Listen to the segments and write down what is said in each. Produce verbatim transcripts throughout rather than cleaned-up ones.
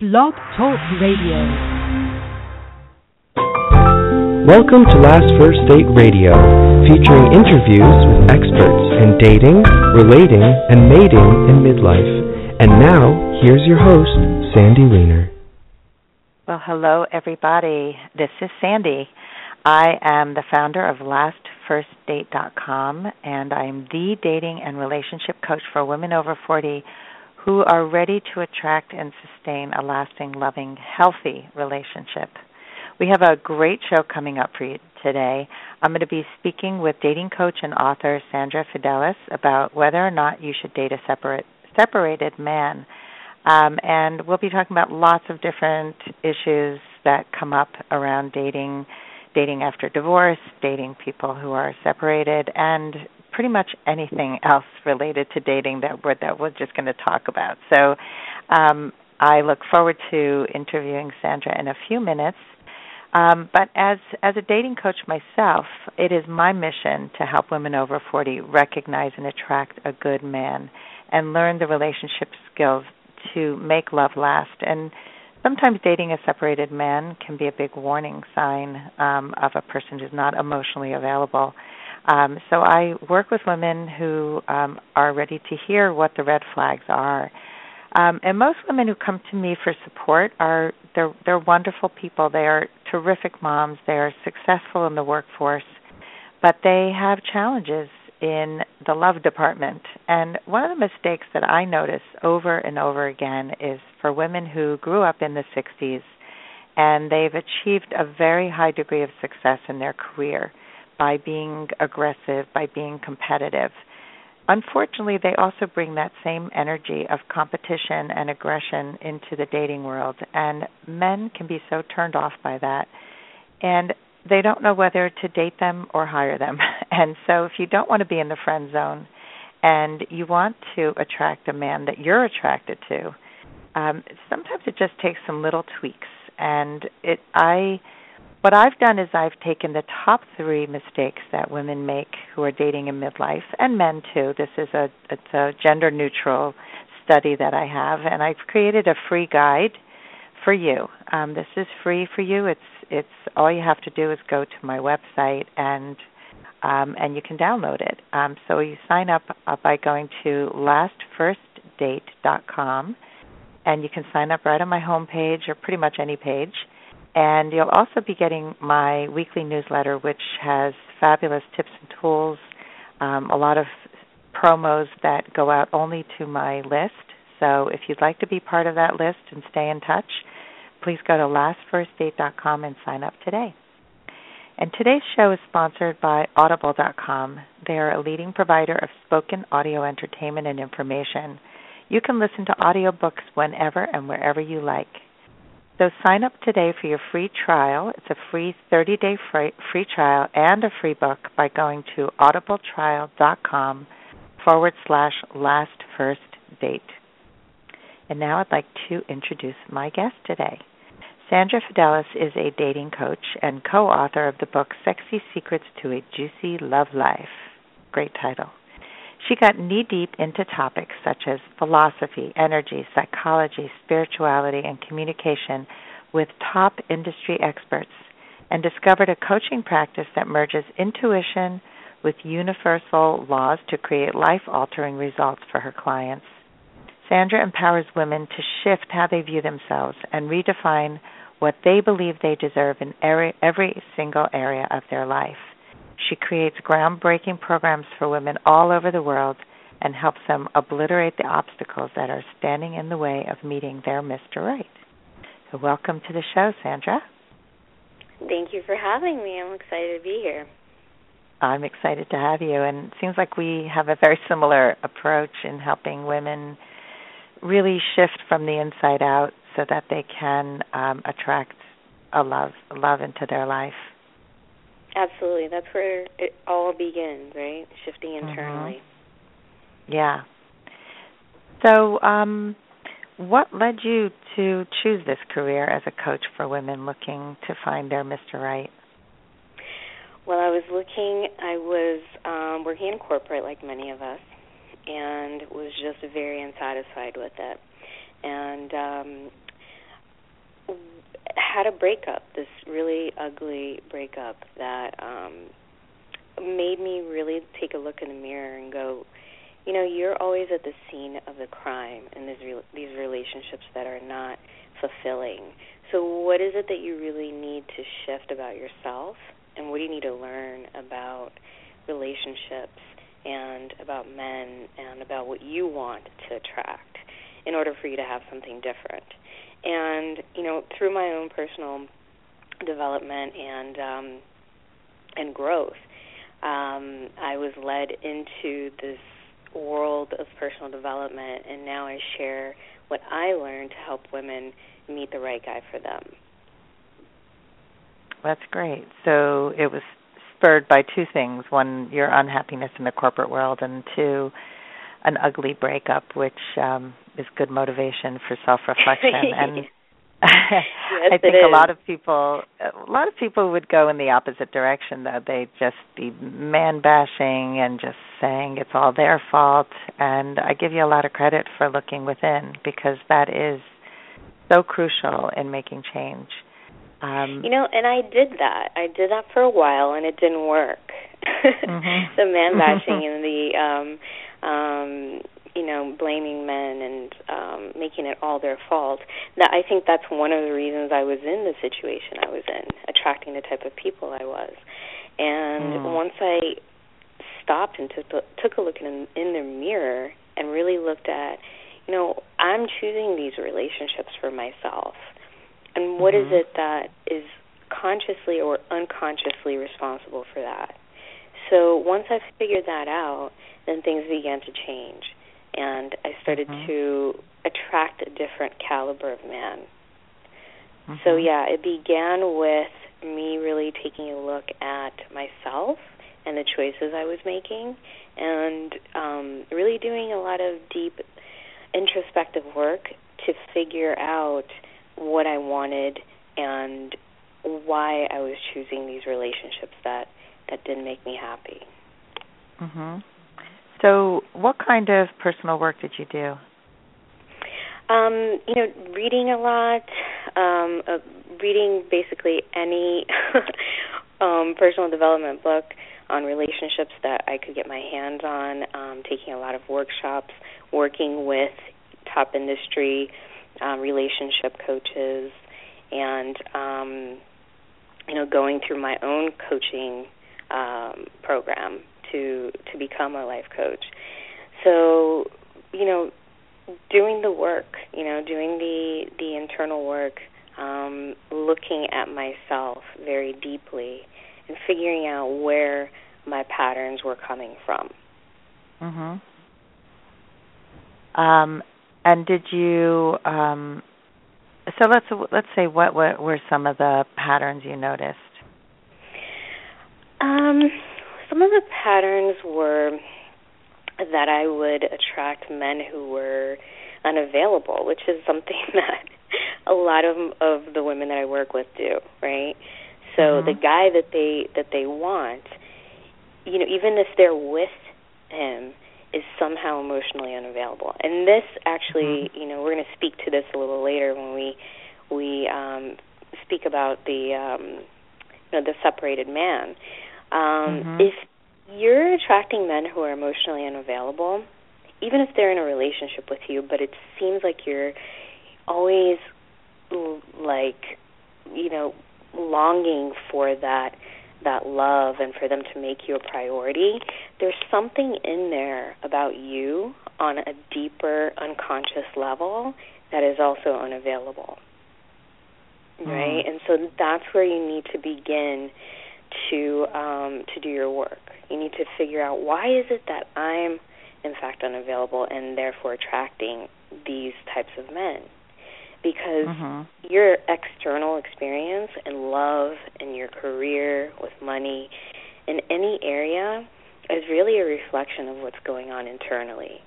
Blog Talk Radio. Welcome to Last First Date Radio, featuring interviews with experts in dating, relating, and mating in midlife. And now, here's your host, Sandy Weiner. Well, hello, everybody. This is Sandy. I am the founder of Last First Date dot com, and I am the dating and relationship coach for women over forty who are ready to attract and sustain a lasting, loving, healthy relationship. We have a great show coming up for you today. I'm going to be speaking with dating coach and author Sandra Fidelis about whether or not you should date a separate, separated man. Um, and we'll be talking about lots of different issues that come up around dating, dating after divorce, dating people who are separated, and pretty much anything else related to dating that we're, that we're just going to talk about. So um, I look forward to interviewing Sandra in a few minutes. Um, but as, as a dating coach myself, it is my mission to help women over forty recognize and attract a good man and learn the relationship skills to make love last. And sometimes dating a separated man can be a big warning sign um, of a person who's not emotionally available. Um, so I work with women who um, are ready to hear what the red flags are. Um, and most women who come to me for support are they're, they're wonderful people. They are terrific moms. They are successful in the workforce, but they have challenges in the love department. And one of the mistakes that I notice over and over again is for women who grew up in the sixties and they've achieved a very high degree of success in their career by being aggressive, by being competitive. Unfortunately, they also bring that same energy of competition and aggression into the dating world, and men can be so turned off by that. And they don't know whether to date them or hire them. And so if you don't want to be in the friend zone and you want to attract a man that you're attracted to, um, sometimes it just takes some little tweaks. And it, I... What I've done is I've taken the top three mistakes that women make who are dating in midlife, and men too. This is a, it's a gender-neutral study that I have, and I've created a free guide for you. Um, this is free for you. It's it's all you have to do is go to my website, and um, and you can download it. Um, so you sign up by going to last first date dot com, and you can sign up right on my homepage or pretty much any page. And you'll also be getting my weekly newsletter, which has fabulous tips and tools, um, a lot of promos that go out only to my list. So if you'd like to be part of that list and stay in touch, please go to last first date dot com and sign up today. And today's show is sponsored by Audible dot com. They are a leading provider of spoken audio entertainment and information. You can listen to audiobooks whenever and wherever you like. So sign up today for your free trial. It's a free thirty-day free, free trial and a free book by going to audible trial dot com forward slash last first date. And now I'd like to introduce my guest today. Sandra Fidelis is a dating coach and co-author of the book Sexy Secrets to a Juicy Love Life. Great title. She got knee-deep into topics such as philosophy, energy, psychology, spirituality, and communication with top industry experts and discovered a coaching practice that merges intuition with universal laws to create life-altering results for her clients. Sandra empowers women to shift how they view themselves and redefine what they believe they deserve in every, every single area of their life. She creates groundbreaking programs for women all over the world and helps them obliterate the obstacles that are standing in the way of meeting their Mister Right. So welcome to the show, Sandra. Thank you for having me. I'm excited to be here. I'm excited to have you. And it seems like we have a very similar approach in helping women really shift from the inside out so that they can um, attract a love, love into their life. Absolutely. That's where it all begins, right? Shifting internally. Mm-hmm. Yeah. So um, what led you to choose this career as a coach for women looking to find their Mister Right? Well, I was looking, I was um, working in corporate like many of us and was just very unsatisfied with it. And um, had a breakup, this really ugly breakup that um, made me really take a look in the mirror and go, you know, you're always at the scene of the crime in these, re- these relationships that are not fulfilling. So what is it that you really need to shift about yourself, and what do you need to learn about relationships and about men and about what you want to attract in order for you to have something different? And, you know, through my own personal development and um, and growth, um, I was led into this world of personal development, and now I share what I learned to help women meet the right guy for them. That's great. So it was spurred by two things. One, your unhappiness in the corporate world, and two, an ugly breakup, which um, is good motivation for self-reflection. And yes, I think a lot of people, a lot of people would go in the opposite direction, though. They'd just be man-bashing and just saying it's all their fault. And I give you a lot of credit for looking within, because that is so crucial in making change. Um, you know, and I did that. I did that for a while, and it didn't work. Mm-hmm. The man-bashing and the... Um, Um, you know, blaming men and um, making it all their fault. That, I think that's one of the reasons I was in the situation I was in, attracting the type of people I was. And mm. once I stopped and took, took a look in, in the mirror and really looked at, you know, I'm choosing these relationships for myself. And what mm-hmm. is it that is consciously or unconsciously responsible for that? So once I figured that out, then things began to change, and I started mm-hmm. to attract a different caliber of man. Mm-hmm. So, yeah, it began with me really taking a look at myself and the choices I was making, and um, really doing a lot of deep introspective work to figure out what I wanted and why I was choosing these relationships that that didn't make me happy. Mm-hmm. So what kind of personal work did you do? Um, you know, reading a lot, um, uh, reading basically any um, personal development book on relationships that I could get my hands on, um, taking a lot of workshops, working with top industry um, relationship coaches, and, um, you know, going through my own coaching um, program to to become a life coach. So, you know, doing the work, you know, doing the, the internal work, um, looking at myself very deeply and figuring out where my patterns were coming from. Mm-hmm. Um, and did you, um, so let's let's say what, what were some of the patterns you noticed? Um... Some of the patterns were that I would attract men who were unavailable, which is something that a lot of of the women that I work with do, right? So mm-hmm. the guy that they that they want, you know, even if they're with him, is somehow emotionally unavailable. And this actually, mm-hmm. you know, we're going to speak to this a little later when we we um, speak about the um, you know, the separated man. Um, mm-hmm. If you're attracting men who are emotionally unavailable, even if they're in a relationship with you, but it seems like you're always, like, you know, longing for that that love and for them to make you a priority, there's something in there about you on a deeper, unconscious level that is also unavailable, mm-hmm. right? And so that's where you need to begin to um, to do your work. You need to figure out, why is it that I'm, in fact, unavailable and therefore attracting these types of men? Because mm-hmm. your external experience and love and your career with money in any area is really a reflection of what's going on internally,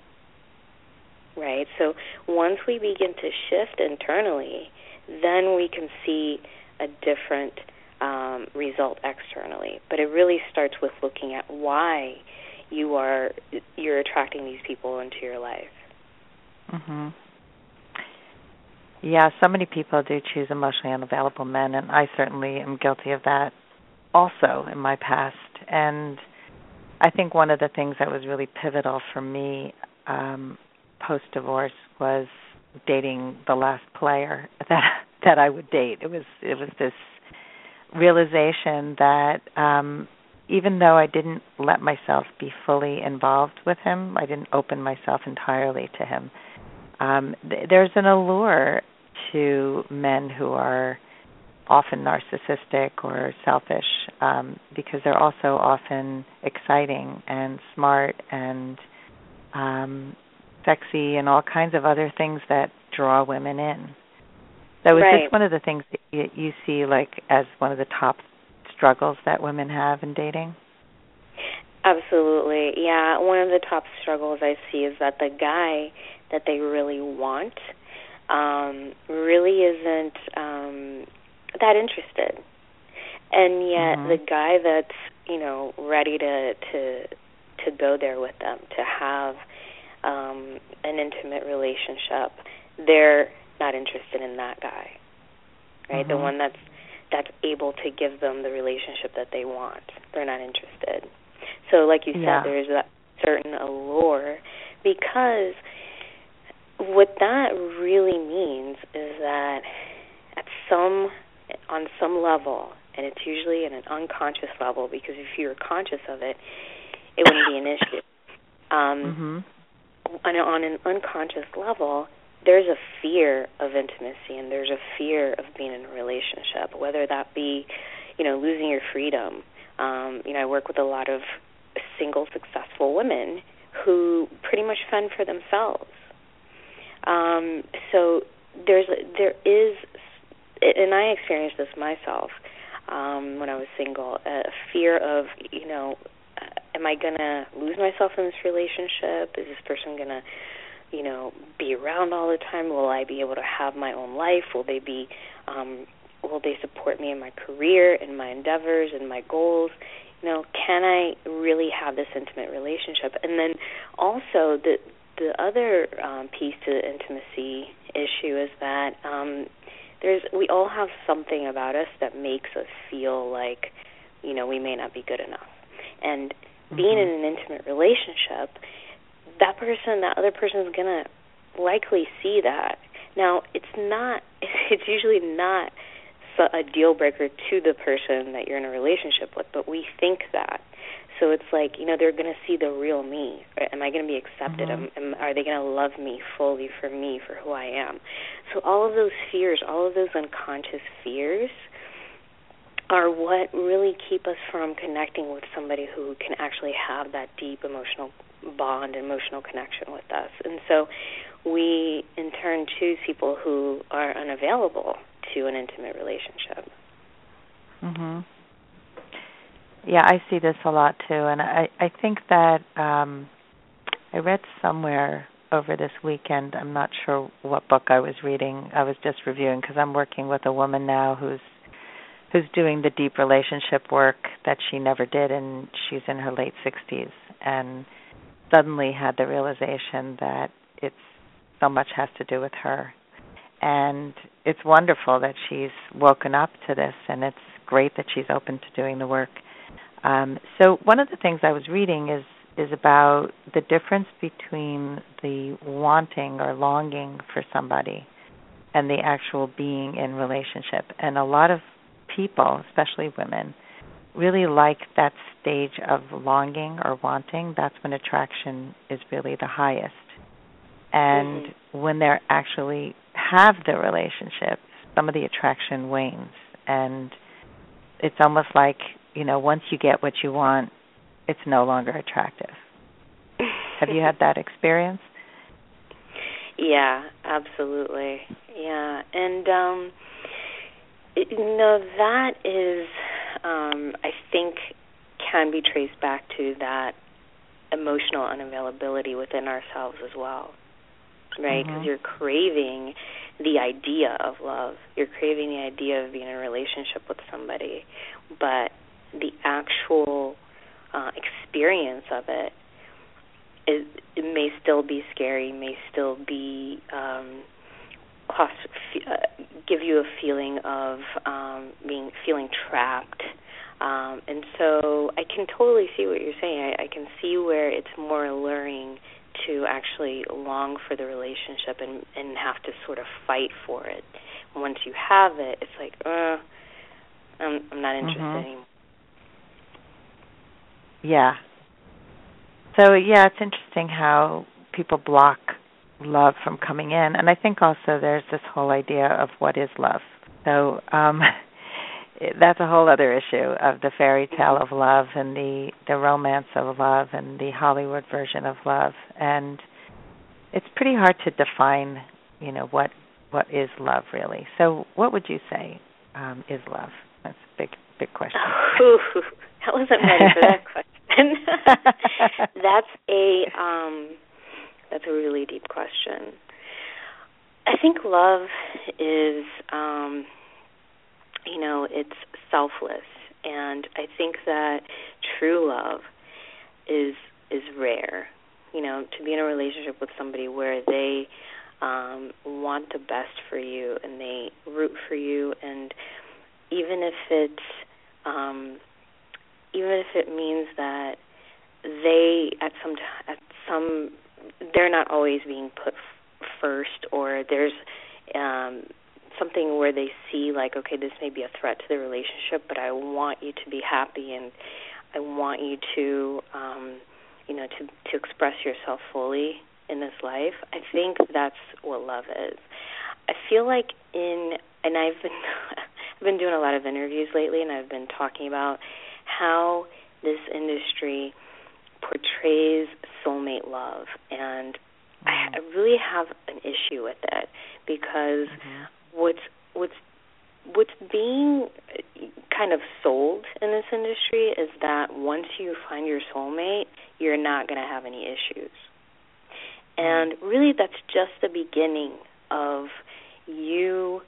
right? So once we begin to shift internally, then we can see a different Um, result externally, but it really starts with looking at why you are you're attracting these people into your life. Mm-hmm. Yeah, so many people do choose emotionally unavailable men, and I certainly am guilty of that also in my past. And I think one of the things that was really pivotal for me um, post-divorce was dating the last player that that I would date. It was it was this realization that um, even though I didn't let myself be fully involved with him, I didn't open myself entirely to him. Um, th- there's an allure to men who are often narcissistic or selfish um, because they're also often exciting and smart and um, sexy and all kinds of other things that draw women in. So it's right. just one of the things that you, you see like as one of the top struggles that women have in dating? Absolutely, yeah. One of the top struggles I see is that the guy that they really want um, really isn't um, that interested. And yet mm-hmm. the guy that's, you know, ready to, to, to go there with them, to have um, an intimate relationship, they're not interested in that guy, right? Mm-hmm. The one that's that's able to give them the relationship that they want. They're not interested. So like you said, yeah. there's that certain allure, because what that really means is that at some, on some level, and it's usually at an unconscious level, because if you were conscious of it, it wouldn't be an issue. Um, mm-hmm. on, on an unconscious level, there's a fear of intimacy, and there's a fear of being in a relationship, whether that be, you know, losing your freedom. Um, you know, I work with a lot of single, successful women who pretty much fend for themselves. Um, so there's there is, and I experienced this myself um, when I was single, a fear of, you know, am I going to lose myself in this relationship? Is this person going to, you know, be around all the time? Will I be able to have my own life? Will they be, um, will they support me in my career, in my endeavors, in my goals? You know, can I really have this intimate relationship? And then also the the other um, piece to the intimacy issue is that um, there's we all have something about us that makes us feel like, you know, we may not be good enough. And mm-hmm. being in an intimate relationship, that person, that other person is going to likely see that. Now, it's not, it's usually not a deal breaker to the person that you're in a relationship with, but we think that. So it's like, you know, they're going to see the real me. Am I going to be accepted? Mm-hmm. Am, am, are they going to love me fully for me, for who I am? So all of those fears, all of those unconscious fears are what really keep us from connecting with somebody who can actually have that deep emotional bond, emotional connection with us. And so we, in turn, choose people who are unavailable to an intimate relationship. Mhm. Yeah, I see this a lot, too. And I, I think that um, I read somewhere over this weekend, I'm not sure what book I was reading, I was just reviewing, because I'm working with a woman now who's who's doing the deep relationship work that she never did, and she's in her late sixties. And suddenly had the realization that it's so much has to do with her. And it's wonderful that she's woken up to this, and it's great that she's open to doing the work. Um, so one of the things I was reading is, is about the difference between the wanting or longing for somebody and the actual being in relationship. And a lot of people, especially women, really like that stage of longing or wanting. That's when attraction is really the highest. And mm-hmm. when they actually have the relationship, some of the attraction wanes. And it's almost like, you know, once you get what you want, it's no longer attractive. Have you had that experience? Yeah, absolutely. Yeah. And, um, you know, that is... Um, I think can be traced back to that emotional unavailability within ourselves as well, right? Because mm-hmm. you're craving the idea of love. You're craving the idea of being in a relationship with somebody, but the actual uh, experience of it, is, it may still be scary, may still be um, give you a feeling of um, being feeling trapped. Um, and so I can totally see what you're saying. I, I can see where it's more alluring to actually long for the relationship and, and have to sort of fight for it. And once you have it, it's like, uh, I'm, I'm not interested mm-hmm. anymore. Yeah. So, yeah, it's interesting how people block love from coming in. And I think also there's this whole idea of what is love. So um, that's a whole other issue of the fairy tale of love and the, the romance of love and the Hollywood version of love. And it's pretty hard to define, you know, what what is love really. So what would you say um, is love? That's a big, big question. Ooh, I wasn't ready for that question. that's a um, that's a really deep question. I think love is, um, you know, it's selfless, and I think that true love is is rare. You know, to be in a relationship with somebody where they um, want the best for you and they root for you, and even if it's um, even if it means that they at some at some they're not always being put f- first, or there's um, something where they see like, okay, this may be a threat to the relationship, but I want you to be happy and I want you to, um, you know, to, to express yourself fully in this life. I think that's what love is. I feel like in, and I've been, I've been doing a lot of interviews lately, and I've been talking about how this industry portrays soulmate love, and mm-hmm. I, I really have an issue with it because mm-hmm. what's what's what's being kind of sold in this industry is that once you find your soulmate, you're not going to have any issues, and really that's just the beginning of you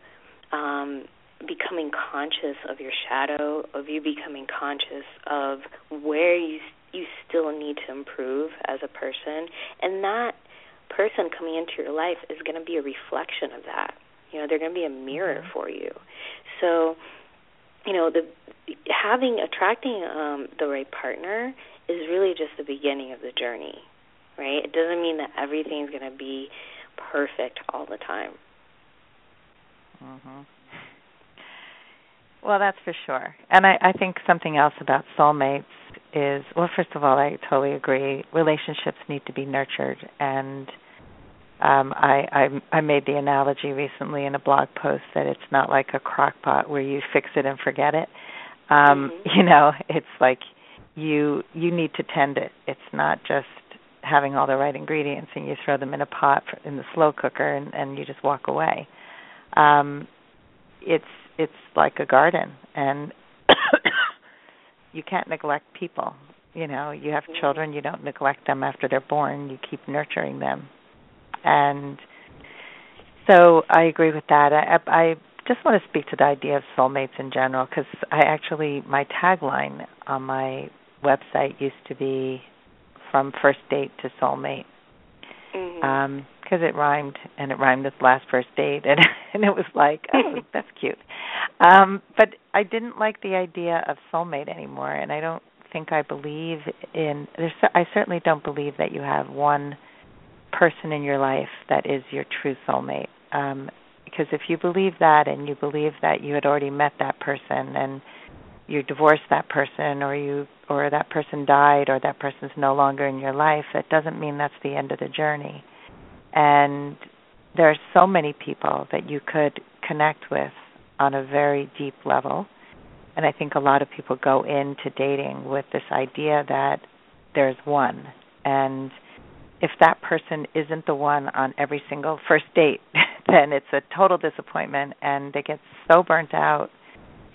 um, becoming conscious of your shadow, of you becoming conscious of where you you still need to improve as a person, and that person coming into your life is going to be a reflection of that. You know, they're going to be a mirror for you. So, you know, the having, attracting um, the right partner is really just the beginning of the journey, right? It doesn't mean that everything's going to be perfect all the time. Mm-hmm. Well, that's for sure. And I, I think something else about soulmates is, well, first of all, I totally agree. Relationships need to be nurtured, and Um, I, I I made the analogy recently in a blog post that it's not like a crock pot where you fix it and forget it. Um, mm-hmm. You know, it's like you you need to tend it. It's not just having all the right ingredients and you throw them in a pot for, in the slow cooker and, and you just walk away. Um, it's it's like a garden, and you can't neglect people. You know, you have mm-hmm. children, you don't neglect them after they're born. You keep nurturing them. And so I agree with that. I, I just want to speak to the idea of soulmates in general, because I actually, my tagline on my website used to be from first date to soulmate, because mm-hmm. um, it rhymed, and it rhymed with last first date, and, and it was like, oh, that's cute. Um, but I didn't like the idea of soulmate anymore, and I don't think I believe in, I certainly don't believe that you have one person in your life that is your true soulmate, um, because if you believe that and you believe that you had already met that person and you divorced that person, or you or that person died, or that person's no longer in your life, that doesn't mean that's the end of the journey. And there are so many people that you could connect with on a very deep level, and I think a lot of people go into dating with this idea that there's one, and if that person isn't the one on every single first date, then it's a total disappointment, and they get so burnt out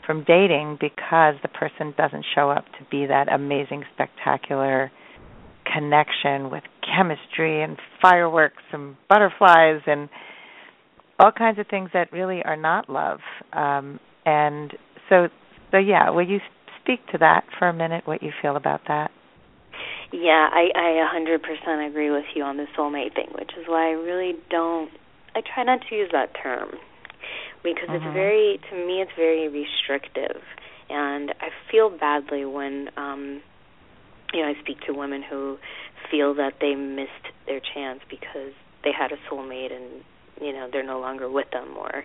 from dating because the person doesn't show up to be that amazing, spectacular connection with chemistry and fireworks and butterflies and all kinds of things that really are not love. Um, and so, so yeah, will you speak to that for a minute, what you feel about that? Yeah, I, I one hundred percent agree with you on the soulmate thing, which is why I really don't, I try not to use that term because mm-hmm. it's very, to me, it's very restrictive. And I feel badly when, um, you know, I speak to women who feel that they missed their chance because they had a soulmate and, you know, they're no longer with them, or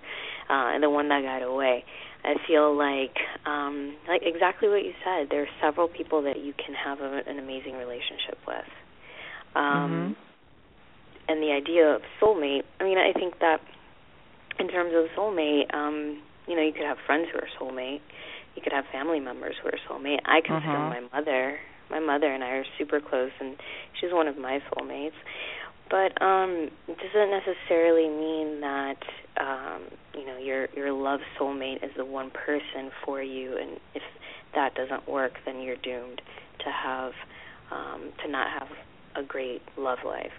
uh, the one that got away. I feel like, um, like exactly what you said, there are several people that you can have a, an amazing relationship with. Um, mm-hmm. And the idea of soulmate, I mean, I think that in terms of soulmate, um, you know, you could have friends who are soulmate. You could have family members who are soulmate. I consider mm-hmm. my mother. My mother and I are super close, and she's one of my soulmates. But um, it doesn't necessarily mean that, um, you know, your your love soulmate is the one person for you, and if that doesn't work, then you're doomed to have um, to not have a great love life.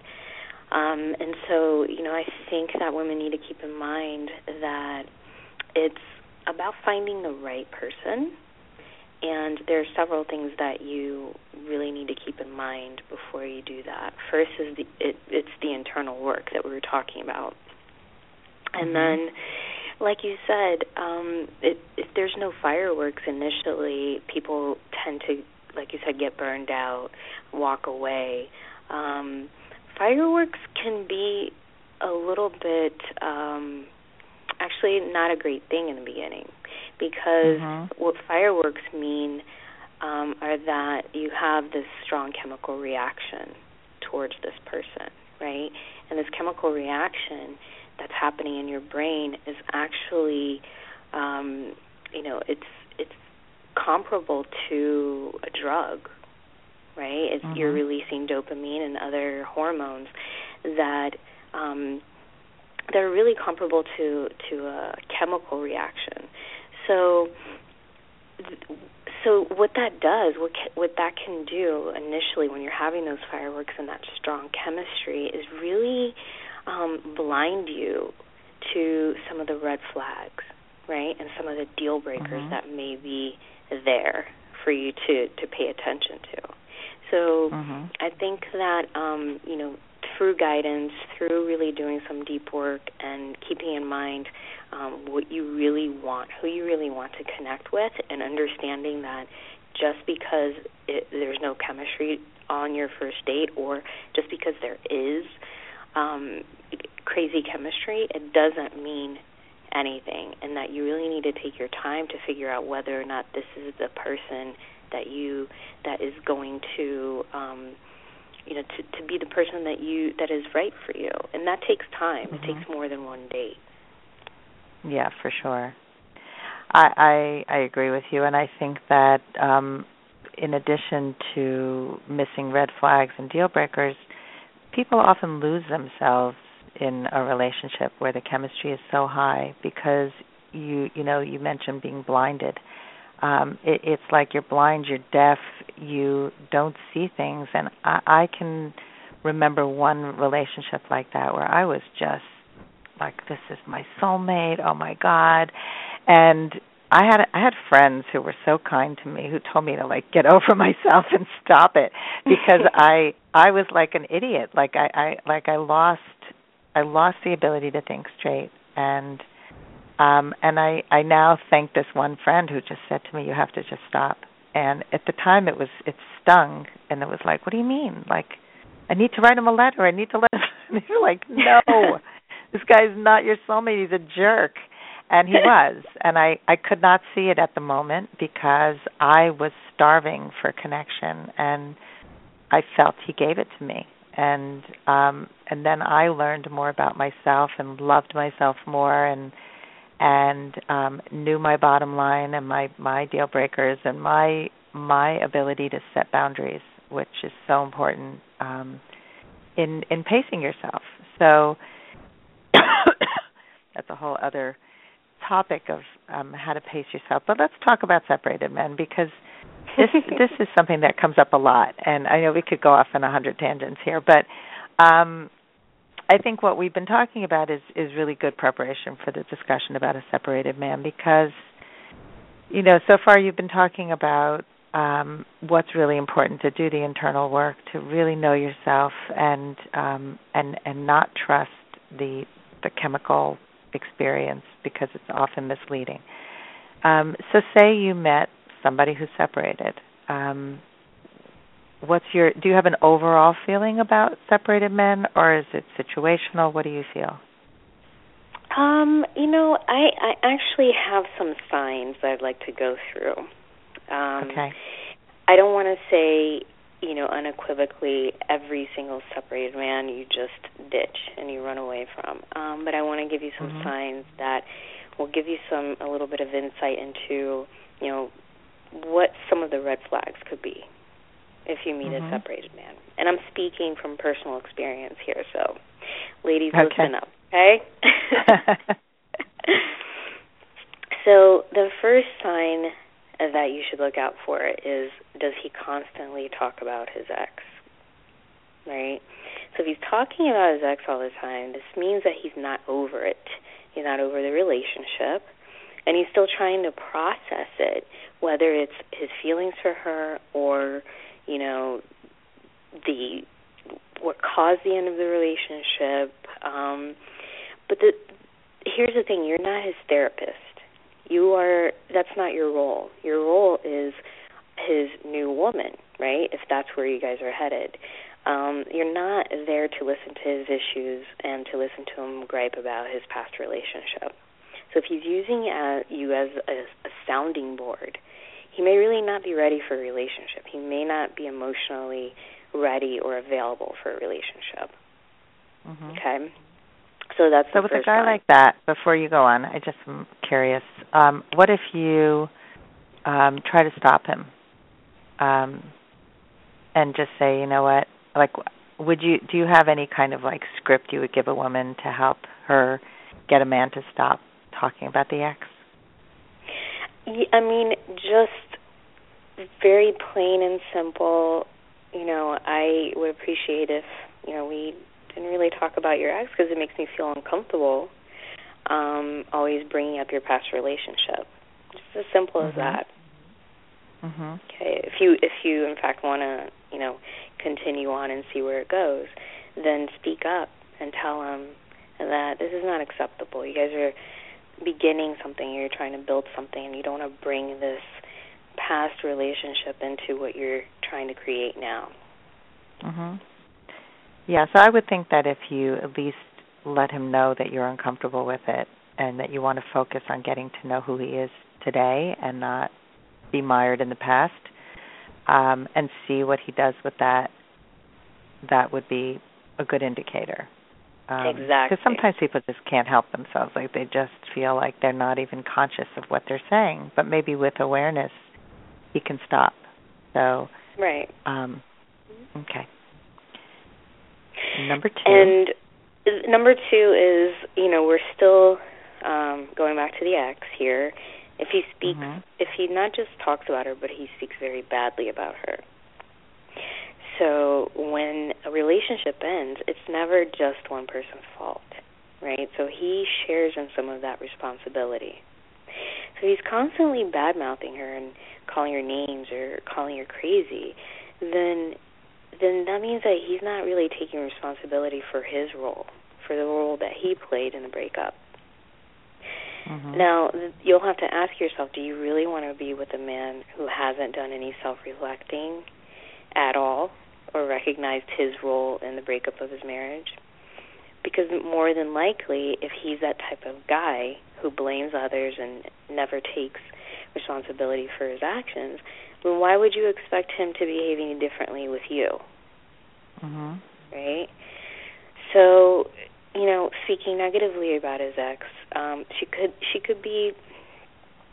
Um, and so, you know, I think that women need to keep in mind that it's about finding the right person, and there are several things that you really need to keep in mind before you do that. First is the, it, it's the internal work that we were talking about. And mm-hmm. then, like you said, um, it, if there's no fireworks initially, people tend to, like you said, get burned out, walk away. Um, fireworks can be a little bit... Um, actually not a great thing in the beginning, because mm-hmm. what fireworks mean um, are that you have this strong chemical reaction towards this person, right? And this chemical reaction that's happening in your brain is actually, um, you know, it's it's comparable to a drug, right? It's, mm-hmm. You're releasing dopamine and other hormones that... Um, they're really comparable to, to a chemical reaction. So so what that does, what ca- what that can do initially when you're having those fireworks and that strong chemistry is really um, blind you to some of the red flags, right, and some of the deal breakers mm-hmm. that may be there for you to, to pay attention to. So mm-hmm. I think that, um, you know, through guidance, through really doing some deep work and keeping in mind um, what you really want, who you really want to connect with, and understanding that just because it, there's no chemistry on your first date, or just because there is um, crazy chemistry, it doesn't mean anything, and that you really need to take your time to figure out whether or not this is the person that you that is going to... Um, you know, to, to be the person that you that is right for you. And that takes time. Mm-hmm. It takes more than one date. Yeah, for sure. I I, I agree with you, and I think that um, in addition to missing red flags and deal breakers, people often lose themselves in a relationship where the chemistry is so high because, you you know, you mentioned being blinded. Um, it, it's like you're blind, you're deaf, you don't see things. And I, I can remember one relationship like that where I was just like, this is my soulmate, oh, my God. And I had I had friends who were so kind to me who told me to, like, get over myself and stop it because I I was like an idiot. Like I, I, like I lost I lost the ability to think straight. And... Um, and I, I now thank this one friend who just said to me, you have to just stop. And at the time it was, it stung, and it was like, what do you mean? Like, I need to write him a letter. I need to let him. And you're like, no, this guy's not your soulmate. He's a jerk. And he was. And I, I could not see it at the moment because I was starving for connection, and I felt he gave it to me. And, um, and then I learned more about myself and loved myself more, and and um, knew my bottom line and my, my deal breakers and my my ability to set boundaries, which is so important um, in in pacing yourself. So that's a whole other topic of um, how to pace yourself. But let's talk about separated men, because this this is something that comes up a lot. And I know we could go off on a hundred tangents here, but um, I think what we've been talking about is, is really good preparation for the discussion about a separated man, because, you know, so far you've been talking about um, what's really important to do, the internal work, to really know yourself, and um, and and not trust the the chemical experience because it's often misleading. Um, so say you met somebody who's separated. Um, what's your? Do you have an overall feeling about separated men, or is it situational? What do you feel? Um, you know, I, I actually have some signs that I'd like to go through. Um, okay. I don't want to say, you know, unequivocally every single separated man you just ditch and you run away from. Um, but I want to give you some mm-hmm. signs that will give you some a little bit of insight into, you know, what some of the red flags could be if you meet mm-hmm. a separated man. And I'm speaking from personal experience here, so ladies, okay. listen up. Okay? So the first sign that you should look out for is, does he constantly talk about his ex, right? So if he's talking about his ex all the time, this means that he's not over it. He's not over the relationship, and he's still trying to process it, whether it's his feelings for her or, you know, the what caused the end of the relationship. Um, but the, here's the thing, you're not his therapist. You are, that's not your role. Your role is his new woman, right, if that's where you guys are headed. Um, you're not there to listen to his issues and to listen to him gripe about his past relationship. So if he's using uh, you as a, a sounding board, he may really not be ready for a relationship. He may not be emotionally ready or available for a relationship. Mm-hmm. Okay? So that's so the with first a guy time. Like that, before you go on, I just am curious. Um, what if you um, try to stop him um, and just say, you know what? Like, would you do you have any kind of like script you would give a woman to help her get a man to stop talking about the ex? I mean, just very plain and simple. You know, I would appreciate if you know we. And really talk about your ex because it makes me feel uncomfortable um, always bringing up your past relationship. Just as simple mm-hmm. as that. Mm-hmm. Okay. If you, if you in fact want to, you know, continue on and see where it goes, then speak up and tell him that this is not acceptable. You guys are beginning something. You're trying to build something, and you don't want to bring this past relationship into what you're trying to create now. Mm-hmm. Yeah, so I would think that if you at least let him know that you're uncomfortable with it and that you want to focus on getting to know who he is today and not be mired in the past, um, and see what he does with that, that would be a good indicator. Um, exactly. Because sometimes people just can't help themselves. Like they just feel like they're not even conscious of what they're saying. But maybe with awareness, he can stop. So, right. Um, okay. Number two. And number two is, you know, we're still um, going back to the ex here. If he speaks, mm-hmm. if he not just talks about her, but he speaks very badly about her. So when a relationship ends, it's never just one person's fault, right? So he shares in some of that responsibility. So he's constantly bad-mouthing her and calling her names or calling her crazy, then then that means that he's not really taking responsibility for his role, for the role that he played in the breakup. Mm-hmm. Now, you'll have to ask yourself, do you really want to be with a man who hasn't done any self-reflecting at all or recognized his role in the breakup of his marriage? Because more than likely, if he's that type of guy who blames others and never takes responsibility for his actions, well, why would you expect him to be behaving differently with you? Mm-hmm. Right? So, you know, speaking negatively about his ex, um, she could she could be,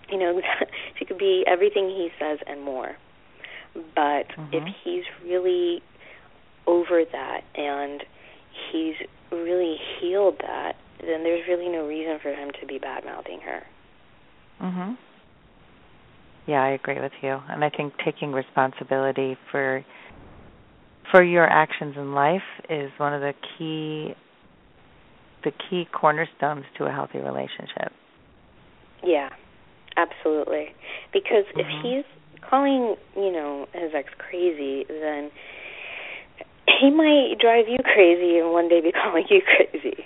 you know, she could be everything he says and more. But mm-hmm. if he's really over that and he's really healed that, then there's really no reason for him to be bad-mouthing her. Mm-hmm. Yeah, I agree with you. And I think taking responsibility for for your actions in life is one of the key the key cornerstones to a healthy relationship. Yeah, absolutely. Because mm-hmm. if he's calling, you know, his ex crazy, then he might drive you crazy and one day be calling you crazy.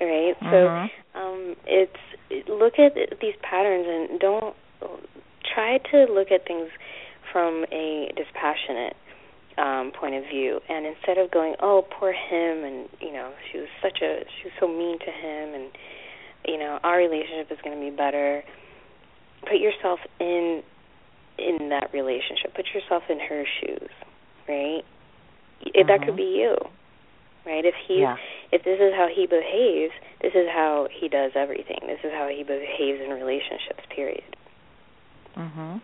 right? Mm-hmm. So um, it's look at these patterns and don't try to look at things from a dispassionate um, point of view. And instead of going, oh, poor him, and, you know, she was such a, she was so mean to him, and, you know, our relationship is going to be better, put yourself in in that relationship. Put yourself in her shoes, right? Mm-hmm. That could be you, right? If he, yeah. if this is how he behaves, this is how he does everything. This is how he behaves in relationships, period. Mm-hmm.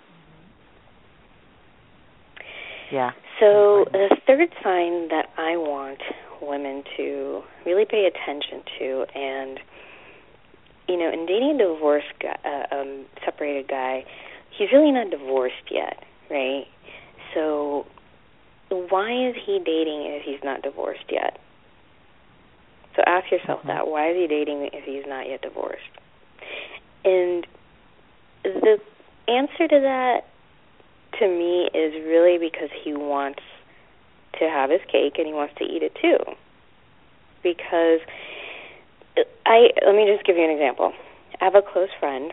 Yeah. So mm-hmm. the third sign that I want women to really pay attention to, and, you know, in dating a divorced guy, uh, um, separated guy, he's really not divorced yet, right? So why is he dating if he's not divorced yet? So ask yourself mm-hmm. that. Why is he dating if he's not yet divorced? And the answer to that, to me, is really because he wants to have his cake and he wants to eat it too. Because I let me just give you an example. I have a close friend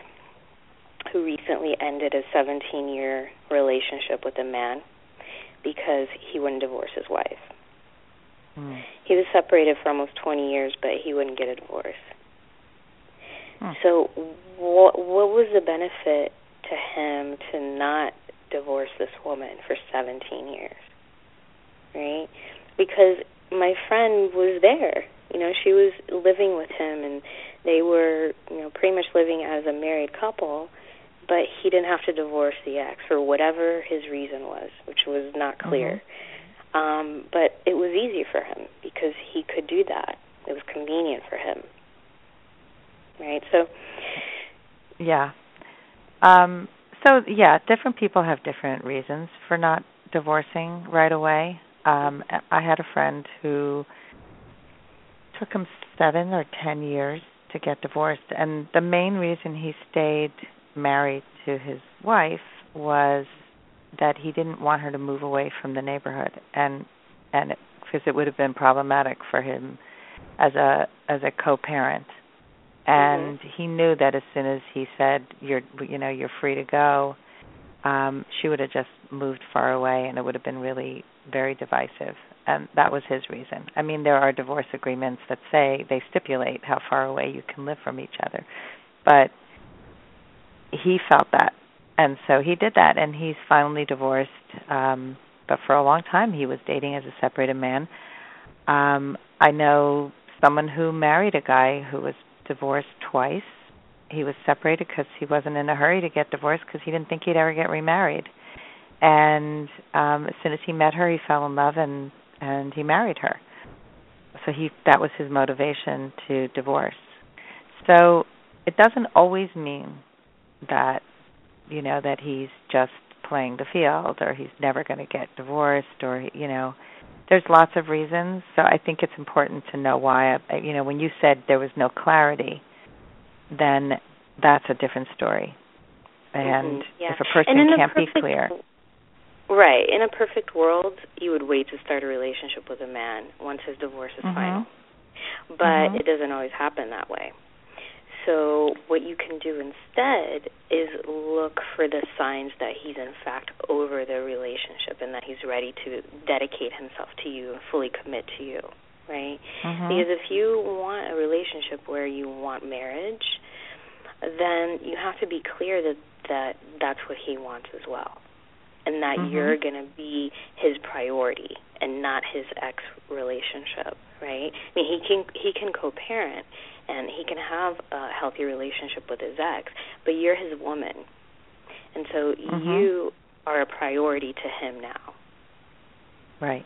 who recently ended a seventeen-year relationship with a man because he wouldn't divorce his wife. Mm. He was separated for almost twenty years, but he wouldn't get a divorce. Mm. So what, what was the benefit to him to not divorce this woman for seventeen years, right? Because my friend was there. You know, she was living with him, and they were, you know, pretty much living as a married couple, but he didn't have to divorce the ex for whatever his reason was, which was not clear. Mm-hmm. Um, but it was easy for him because he could do that. It was convenient for him, right? So, yeah. Um, so, yeah, different people have different reasons for not divorcing right away. Um, I had a friend who took him seven or ten years to get divorced, and the main reason he stayed married to his wife was that he didn't want her to move away from the neighborhood, and and because it, it would have been problematic for him as a as a co-parent. And mm-hmm. he knew that as soon as he said, "You're you know you're free to go," um, she would have just moved far away, and it would have been really very divisive. And that was his reason. I mean, there are divorce agreements that say they stipulate how far away you can live from each other. But he felt that. And so he did that, and he's finally divorced. Um, but for a long time, he was dating as a separated man. Um, I know someone who married a guy who was divorced twice. He was separated because he wasn't in a hurry to get divorced because he didn't think he'd ever get remarried. And um, as soon as he met her, he fell in love and and he married her. So he that was his motivation to divorce. So it doesn't always mean that, you know, that he's just playing the field or he's never going to get divorced or, you know, there's lots of reasons. So I think it's important to know why. I, you know, when you said there was no clarity, then that's a different story. And mm-hmm, yeah. if a person can't a perfect- be clear... Right. In a perfect world, you would wait to start a relationship with a man once his divorce is mm-hmm. final. But mm-hmm. it doesn't always happen that way. So what you can do instead is look for the signs that he's in fact over the relationship and that he's ready to dedicate himself to you and fully commit to you, right? Mm-hmm. Because if you want a relationship where you want marriage, then you have to be clear that, that that's what he wants as well. And that mm-hmm. you're going to be his priority and not his ex relationship, right? I mean, he can he can co-parent and he can have a healthy relationship with his ex, but you're his woman, and so mm-hmm. you are a priority to him now. Right.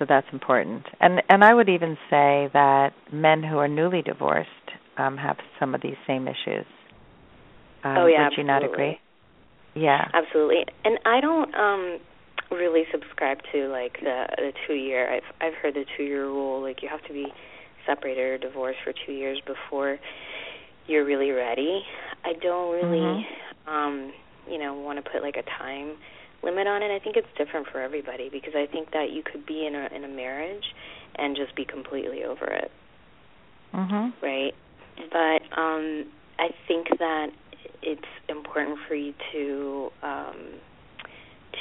So that's important, and and I would even say that men who are newly divorced um, have some of these same issues. Um, oh yeah, would you absolutely. Not agree? Yeah, absolutely. And I don't um, really subscribe to like the, the two year. I've I've heard the two year rule. Like you have to be separated or divorced for two years before you're really ready. I don't really, mm-hmm. um, you know, want to put like a time limit on it. I think it's different for everybody because I think that you could be in a in a marriage and just be completely over it. Mm-hmm. Right? But um, I think that it's important for you to um,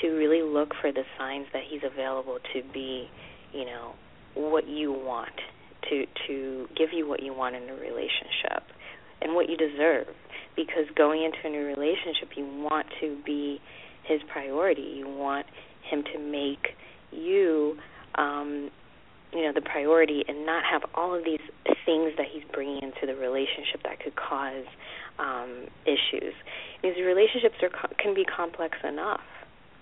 to really look for the signs that he's available to be, you know, what you want, to to give you what you want in a relationship and what you deserve. Because going into a new relationship, you want to be his priority. You want him to make you, um, you know, the priority, and not have all of these things that he's bringing into the relationship that could cause um, issues. These relationships are can be complex enough,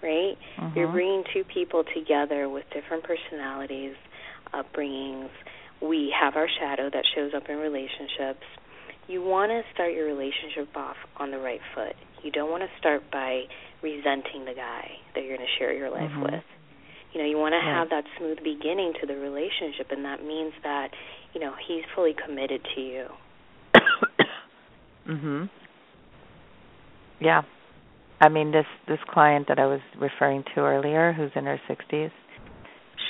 right? Mm-hmm. You're bringing two people together with different personalities, upbringings. We have our shadow that shows up in relationships. You want to start your relationship off on the right foot. You don't want to start by resenting the guy that you're going to share your life mm-hmm. with. You know, you want to right. have that smooth beginning to the relationship, and that means that, you know, he's fully committed to you. mhm. Yeah. I mean, this this client that I was referring to earlier, who's in her sixties,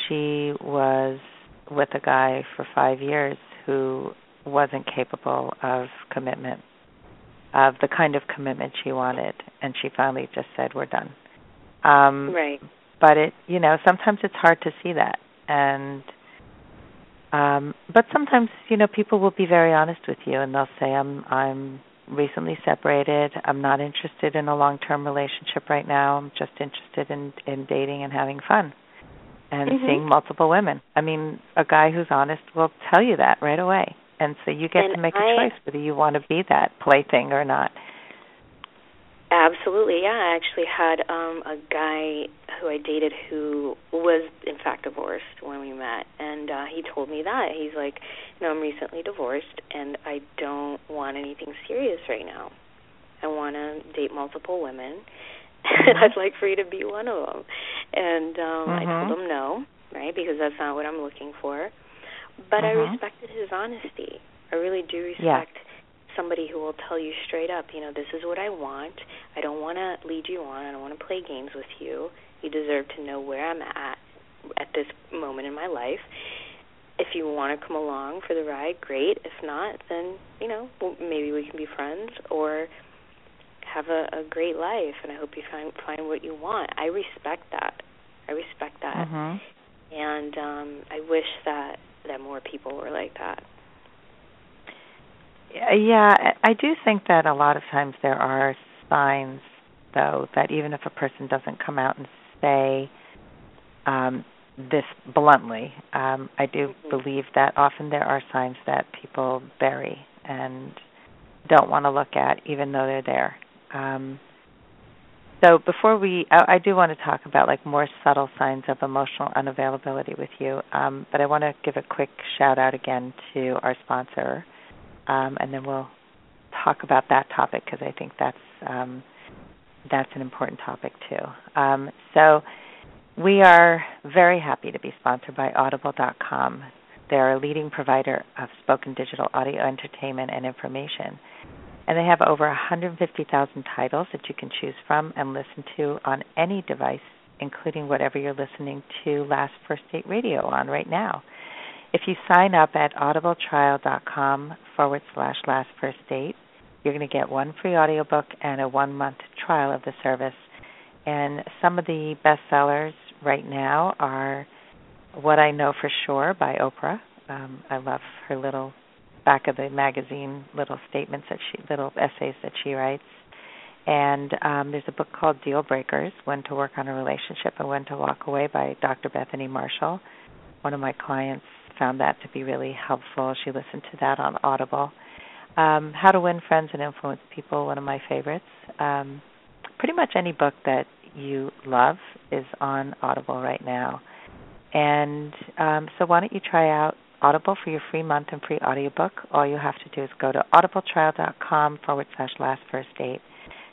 she was with a guy for five years who wasn't capable of commitment, of the kind of commitment she wanted, and she finally just said, "We're done." Um, right. But it, you know, sometimes it's hard to see that, and um, but sometimes, you know, people will be very honest with you, and they'll say, "I'm, I'm recently separated. I'm not interested in a long-term relationship right now. I'm just interested in, in dating and having fun." And mm-hmm. seeing multiple women. I mean, a guy who's honest will tell you that right away. And so you get and to make I, a choice whether you want to be that plaything or not. Absolutely, yeah. I actually had um, a guy who I dated who was, in fact, divorced when we met. And uh, he told me that. He's like, "No, I'm recently divorced, and I don't want anything serious right now. I want to date multiple women. And I'd like for you to be one of them." And um, mm-hmm. I told him no, right, because that's not what I'm looking for. But mm-hmm. I respected his honesty. I really do respect yeah. somebody who will tell you straight up, you know, "This is what I want. I don't want to lead you on. I don't want to play games with you. You deserve to know where I'm at at this moment in my life. If you want to come along for the ride, great. If not, then, you know, well, maybe we can be friends or have a, a great life, and I hope you find find what you want." I respect that. I respect that. Mm-hmm. And um, I wish that, that more people were like that. Yeah, I do think that a lot of times there are signs, though, that even if a person doesn't come out and say um, this bluntly, um, I do mm-hmm. believe that often there are signs that people bury and don't want to look at, even though they're there. Um, so before we, I, I do want to talk about like more subtle signs of emotional unavailability with you, um, but I want to give a quick shout out again to our sponsor, um, and then we'll talk about that topic because I think that's um, that's an important topic too. Um, so we are very happy to be sponsored by Audible dot com. They are a leading provider of spoken digital audio entertainment and information. And they have over one hundred fifty thousand titles that you can choose from and listen to on any device, including whatever you're listening to Last First Date Radio on right now. If you sign up at audibletrial.com forward slash last first date, you're going to get one free audiobook and a one-month trial of the service. And some of the bestsellers right now are What I Know for Sure by Oprah. Um, I love her little back of the magazine, little statements that she, little essays that she writes. And um, there's a book called Deal Breakers: When to Work on a Relationship and When to Walk Away by Doctor Bethany Marshall. One of my clients found that to be really helpful. She listened to that on Audible. Um, How to Win Friends and Influence People, one of my favorites. Um, pretty much any book that you love is on Audible right now. And um, so why don't you try out Audible for your free month and free audiobook? All you have to do is go to audibletrial.com forward slash last first date.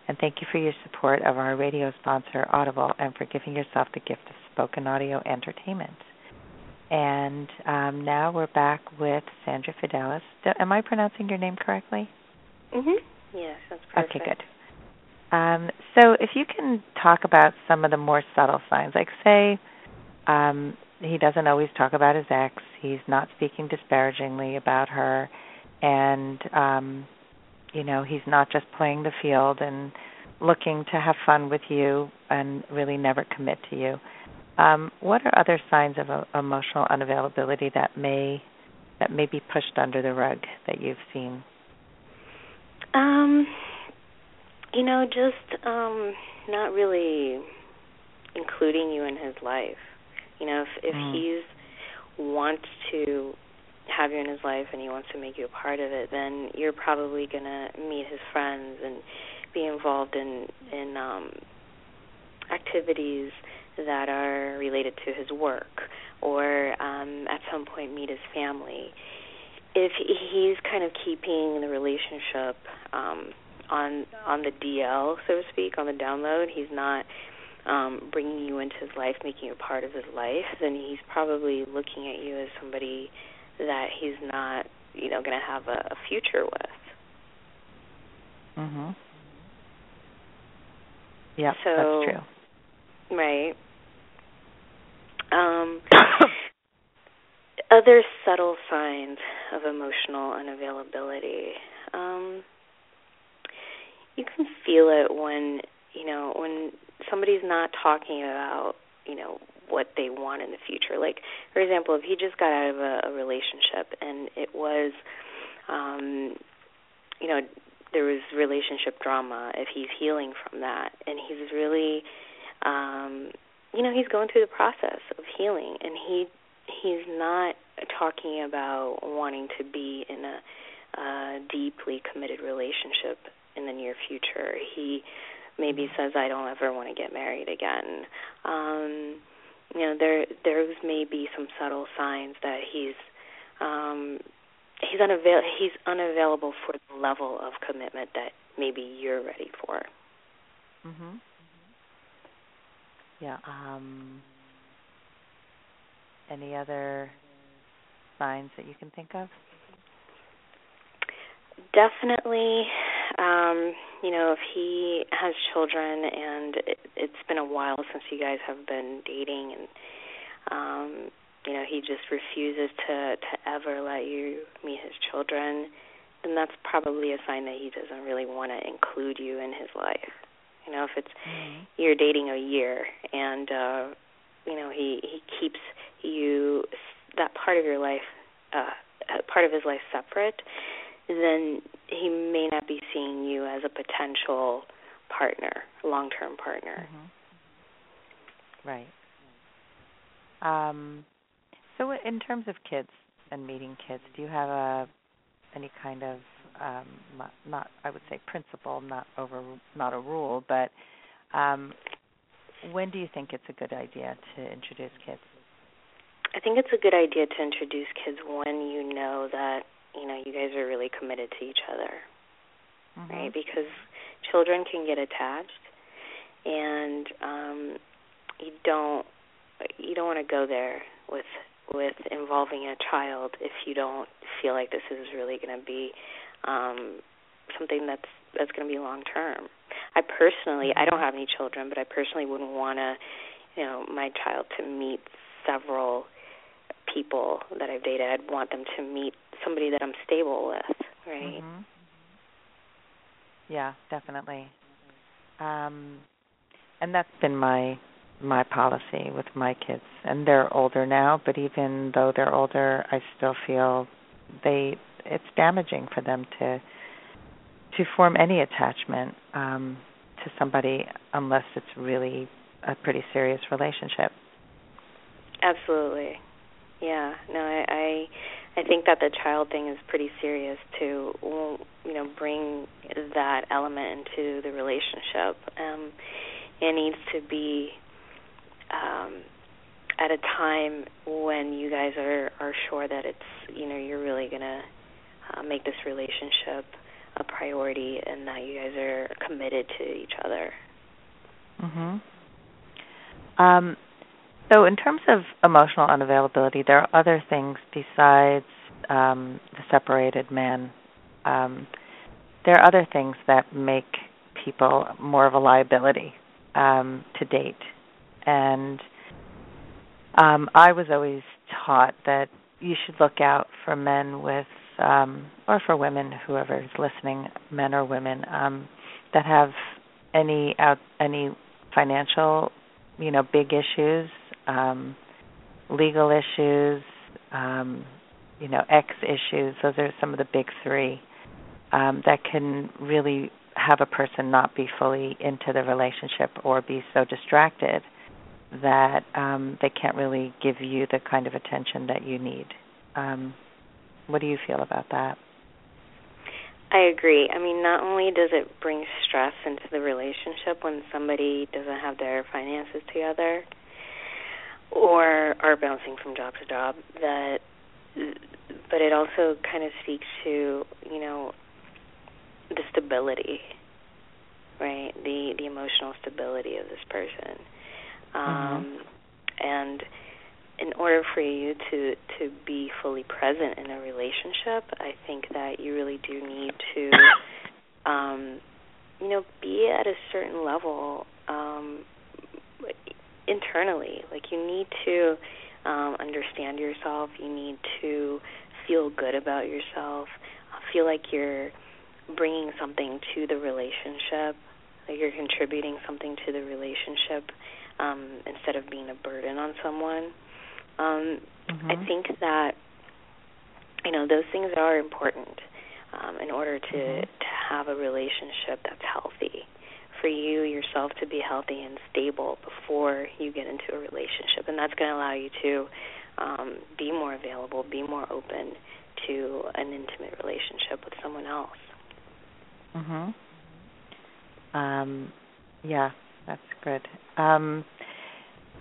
And thank you for your support of our radio sponsor, Audible, and for giving yourself the gift of spoken audio entertainment. And um, now we're back with Sandra Fidelis. Do, am I pronouncing your name correctly? Mm-hmm. Yes, that's perfect. Okay, good. Um, so if you can talk about some of the more subtle signs, like say... Um, he doesn't always talk about his ex. He's not speaking disparagingly about her. And, um, you know, he's not just playing the field and looking to have fun with you and really never commit to you. Um, what are other signs of uh, emotional unavailability that may that may be pushed under the rug that you've seen? Um, you know, just um, not really including you in his life. You know, if, if mm. he wants to have you in his life and he wants to make you a part of it, then you're probably going to meet his friends and be involved in, in um, activities that are related to his work, or um, at some point meet his family. If he's kind of keeping the relationship um, on on the D L, so to speak, on the download, he's not um, bringing you into his life, making you a part of his life, then he's probably looking at you as somebody that he's not, you know, going to have a, a future with. Mhm. Yeah, so, that's true. Right. Um, other subtle signs of emotional unavailability. Um, you can feel it when, you know, when somebody's not talking about, you know, what they want in the future. Like, for example, if he just got out of a, a relationship and it was, um, you know, there was relationship drama, if he's healing from that and he's really, um, you know, he's going through the process of healing, and he he's not talking about wanting to be in a, a deeply committed relationship in the near future. He maybe says, I don't ever want to get married again. Um, you know, there there's maybe some subtle signs that he's um, he's unavail he's unavailable for the level of commitment that maybe you're ready for. Mhm. Yeah. Um, any other signs that you can think of? Definitely. Um, you know, if he has children and it, it's been a while since you guys have been dating, and um, you know, he just refuses to, to ever let you meet his children, then that's probably a sign that he doesn't really want to include you in his life. You know, if it's mm-hmm. you're dating a year and, uh, you know, he, he keeps you, that part of your life, uh, part of his life separate, then he may not be seeing you as a potential partner, long-term partner. Mm-hmm. Right. Um, so in terms of kids and meeting kids, do you have a, any kind of, um, not, not, I would say principle, not over, not a rule, but um, when do you think it's a good idea to introduce kids? I think it's a good idea to introduce kids when you know that, you know, you guys are really committed to each other, mm-hmm. right? Because children can get attached, and um, you don't you don't want to go there with with involving a child if you don't feel like this is really going to be um, something that's that's going to be long term. I personally, I don't have any children, but I personally wouldn't want to, you know, my child to meet several people that I've dated. I'd want them to meet somebody that I'm stable with, right? Mm-hmm. Yeah, definitely. Um, and that's been my my policy with my kids. And they're older now, but even though they're older, I still feel they it's damaging for them to to form any attachment um, to somebody unless it's really a pretty serious relationship. Absolutely. Yeah, no, I, I I think that the child thing is pretty serious to, you know, bring that element into the relationship. Um, it needs to be um, at a time when you guys are, are sure that it's, you know, you're really going to uh, make this relationship a priority and that you guys are committed to each other. Mm-hmm. Um. So in terms of emotional unavailability, there are other things besides um, the separated man. Um, there are other things that make people more of a liability um, to date. And um, I was always taught that you should look out for men with, um, or for women, whoever is listening, men or women, um, that have any out, any financial, you know, big issues, um, legal issues, um, you know, ex issues. Those are some of the big three um, that can really have a person not be fully into the relationship or be so distracted that um, they can't really give you the kind of attention that you need. Um, what do you feel about that? I agree. I mean, not only does it bring stress into the relationship when somebody doesn't have their finances together or are bouncing from job to job, that, but it also kind of speaks to, you know, the stability, right? The the emotional stability of this person. Um, mm-hmm. And in order for you to, to be fully present in a relationship, I think that you really do need to, um, you know, be at a certain level um, internally. Like, you need to um, understand yourself. You need to feel good about yourself, feel like you're bringing something to the relationship, like you're contributing something to the relationship um, instead of being a burden on someone. Um, mm-hmm. I think that, you know, those things are important um, in order to, mm-hmm. to have a relationship that's healthy, for you yourself to be healthy and stable before you get into a relationship. And that's going to allow you to um, be more available, be more open to an intimate relationship with someone else. Mm-hmm. Um, yeah, that's good. Um,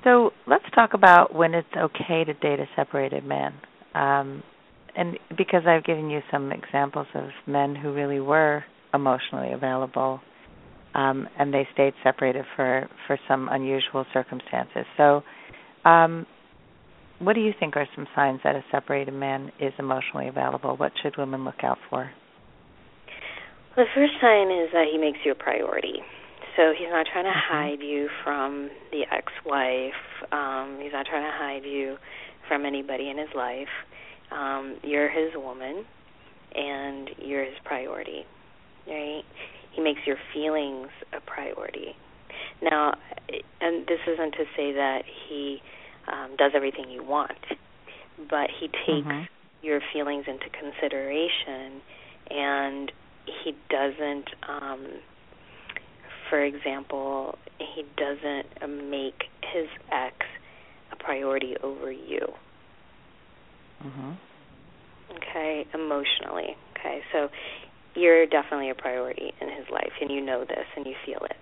so let's talk about when it's okay to date a separated man. Um, and because I've given you some examples of men who really were emotionally available, um, and they stayed separated for, for some unusual circumstances. So um, what do you think are some signs that a separated man is emotionally available? What should women look out for? The first sign is that he makes you a priority. So he's not trying to hide you from the ex-wife. Um, he's not trying to hide you from anybody in his life. Um, you're his woman, and you're his priority, right? He makes your feelings a priority. Now, and this isn't to say that he um, does everything you want, but he takes mm-hmm. your feelings into consideration, and he doesn't, um, for example, he doesn't make his ex a priority over you. Mm-hmm. Okay, emotionally. Okay, so you're definitely a priority in his life, and you know this, and you feel it.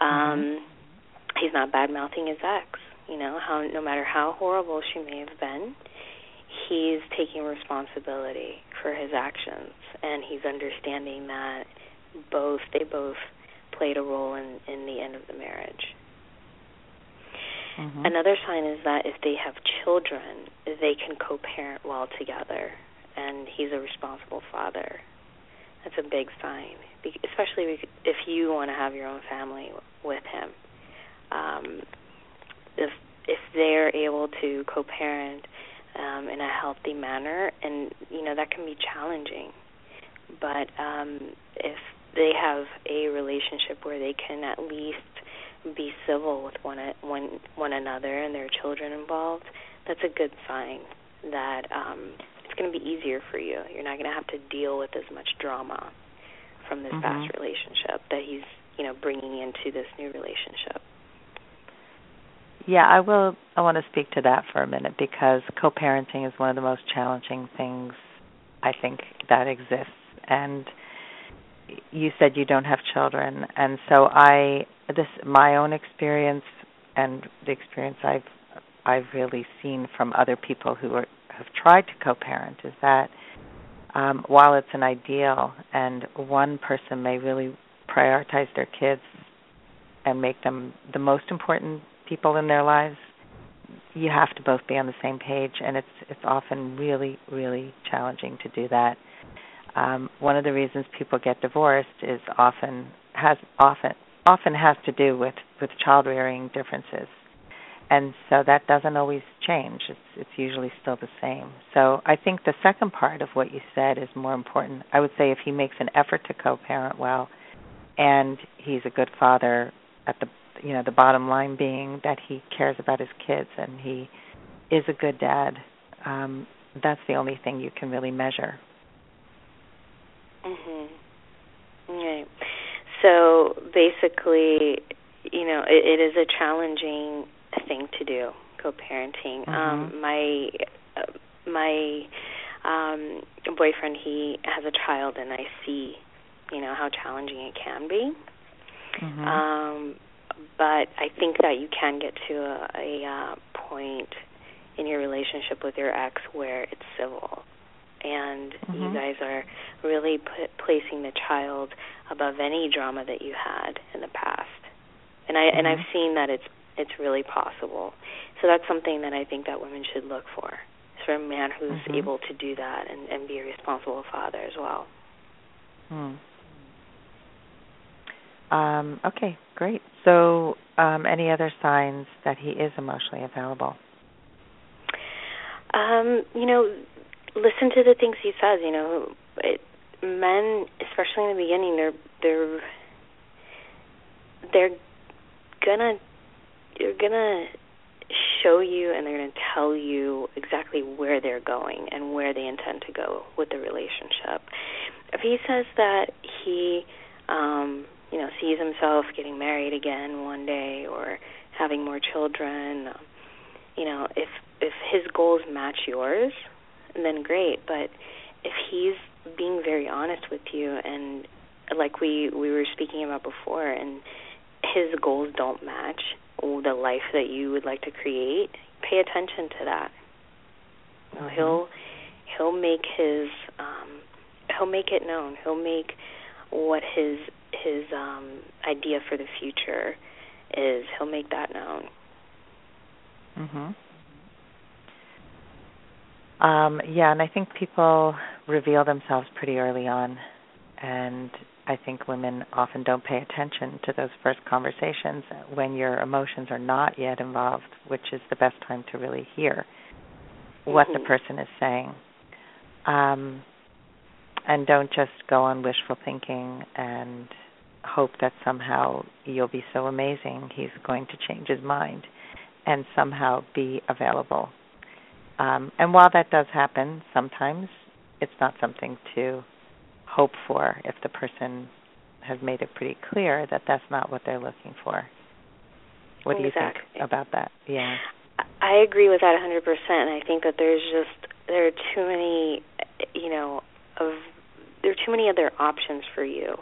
Um, mm-hmm. He's not bad-mouthing his ex, you know, how, no matter how horrible she may have been. He's taking responsibility for his actions, and he's understanding that both they both played a role in, in the end of the marriage. Mm-hmm. Another sign is that if they have children, they can co-parent well together, and he's a responsible father. That's a big sign, especially if you want to have your own family with him. Um, if if they're able to co-parent Um, in a healthy manner, and, you know, that can be challenging. But um, if they have a relationship where they can at least be civil with one, one, one another and their children involved, that's a good sign that um, it's going to be easier for you. You're not going to have to deal with as much drama from this mm-hmm. past relationship that he's, you know, bringing into this new relationship. Yeah, I will. I want to speak to that for a minute, because co-parenting is one of the most challenging things, I think, that exists. And you said you don't have children, and so I, this my own experience and the experience I've I've really seen from other people who are, have tried to co-parent is that um, while it's an ideal, and one person may really prioritize their kids and make them the most important people in their lives, you have to both be on the same page, and it's it's often really, really challenging to do that. Um, one of the reasons people get divorced is often has often often has to do with, with child rearing differences, And so that doesn't always change. It's it's usually still the same. So I think the second part of what you said is more important. I would say if he makes an effort to co-parent well, and he's a good father, at the you know the bottom line being that he cares about his kids and he is a good dad. Um, that's the only thing you can really measure. Mhm. Right. So basically, you know, it, it is a challenging thing to do, co-parenting. Mm-hmm. Um, my uh, my um, boyfriend, he has a child, and I see, you know, how challenging it can be. Mm-hmm. Um, but I think that you can get to a, a uh, point in your relationship with your ex where it's civil, and mm-hmm. you guys are really put, placing the child above any drama that you had in the past. And I mm-hmm. and I've seen that it's it's really possible. So that's something that I think that women should look for, is for a man who's mm-hmm. able to do that and, and be a responsible father as well. Hmm. Um, okay, great. So um, any other signs that he is emotionally available? Um, you know, listen to the things he says. You know, it, men, especially in the beginning, they're they're they're gonna they're gonna show you, and they're gonna tell you exactly where they're going and where they intend to go with the relationship. If he says that he, um, you know, sees himself getting married again one day or having more children, you know, if if his goals match yours, then great. But if he's being very honest with you, and like we, we were speaking about before, and his goals don't match the life that you would like to create, pay attention to that. Mm-hmm. He'll he'll make his um, he'll make it known. He'll make what his his um, idea for the future is. He'll make that known. Mm-hmm. Um, yeah, and I think people reveal themselves pretty early on, and I think women often don't pay attention to those first conversations when your emotions are not yet involved, which is the best time to really hear what mm-hmm. the person is saying. Um, and don't just go on wishful thinking and hope that somehow you'll be so amazing he's going to change his mind and somehow be available. Um, and while that does happen sometimes, it's not something to hope for if the person has made it pretty clear that that's not what they're looking for. What exactly. do you think about that? Yeah, I agree with that one hundred percent. And I think that there's just, there are too many, you know, of there are too many other options for you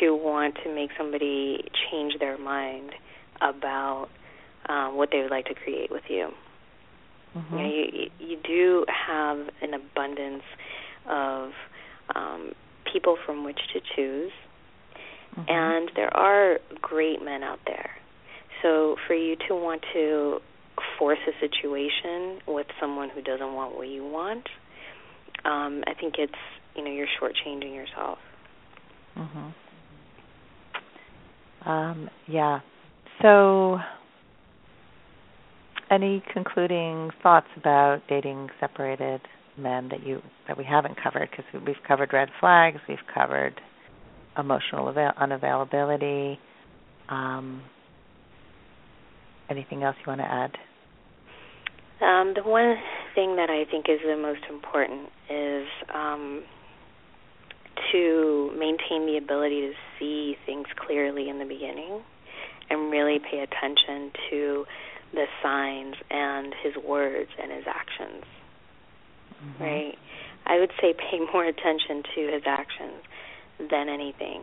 to want to make somebody change their mind about um, what they would like to create with you. Mm-hmm. You know, you, you do have an abundance of um, people from which to choose, mm-hmm. and there are great men out there. So for you to want to force a situation with someone who doesn't want what you want, um, I think it's, you know, you're shortchanging yourself. Mm-hmm. Um, yeah. So... any concluding thoughts about dating separated men that you that we haven't covered? Because we've covered red flags, we've covered emotional avail- unavailability. Um, anything else you want to add? Um, the one thing that I think is the most important is um, to maintain the ability to see things clearly in the beginning and really pay attention to the signs and his words and his actions, mm-hmm. right? I would say pay more attention to his actions than anything,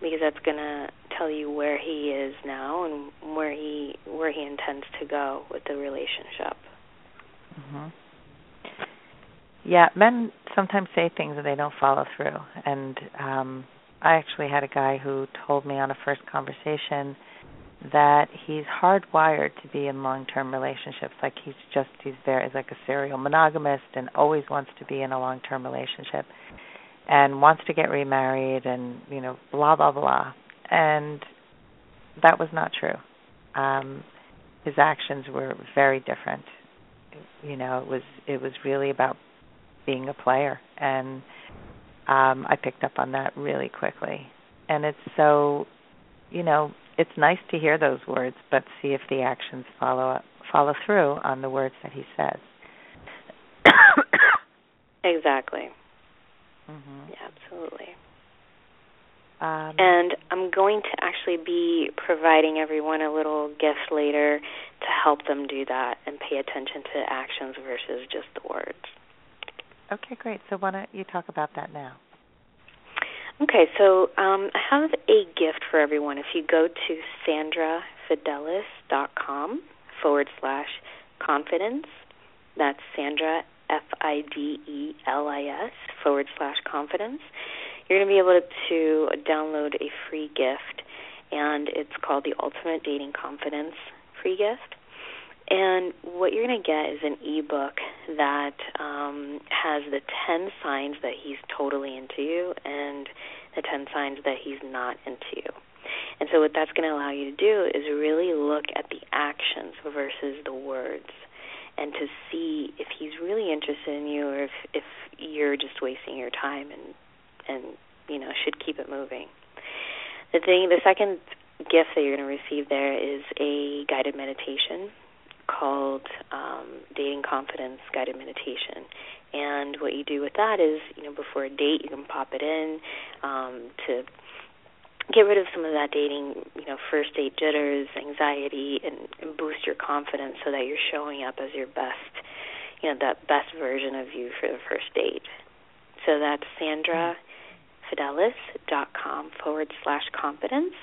because that's going to tell you where he is now and where he where he intends to go with the relationship. Mm-hmm. Yeah, men sometimes say things and they don't follow through. And um, I actually had a guy who told me on a first conversation that he's hardwired to be in long-term relationships. Like he's just, he's there as like a serial monogamist and always wants to be in a long-term relationship and wants to get remarried and, you know, blah, blah, blah. And that was not true. Um, his actions were very different. You know, it was it was really about being a player, and um, I picked up on that really quickly. And it's so, you know, it's nice to hear those words, but see if the actions follow up, follow through on the words that he says. Exactly. Mm-hmm. Yeah, absolutely. Um, and I'm going to actually be providing everyone a little gift later to help them do that and pay attention to actions versus just the words. Okay, great. So why don't you talk about that now? Okay, so um, I have a gift for everyone. If you go to Sandra Fidelis dot com forward slash confidence, that's Sandra, F I D E L I S, forward slash confidence, you're going to be able to download a free gift, and it's called the Ultimate Dating Confidence free gift. And what you're going to get is an e-book that um, has the ten signs that he's totally into you and the ten signs that he's not into you. And so what that's going to allow you to do is really look at the actions versus the words, and to see if he's really interested in you or if, if you're just wasting your time and, and, you know, should keep it moving. The thing, the second gift that you're going to receive there is a guided meditation called um, Dating Confidence Guided Meditation. And what you do with that is, you know, before a date, you can pop it in um, to get rid of some of that dating, you know, first date jitters, anxiety, and, and boost your confidence so that you're showing up as your best, you know, that best version of you for the first date. So that's Sandra Fidelis dot com forward slash confidence.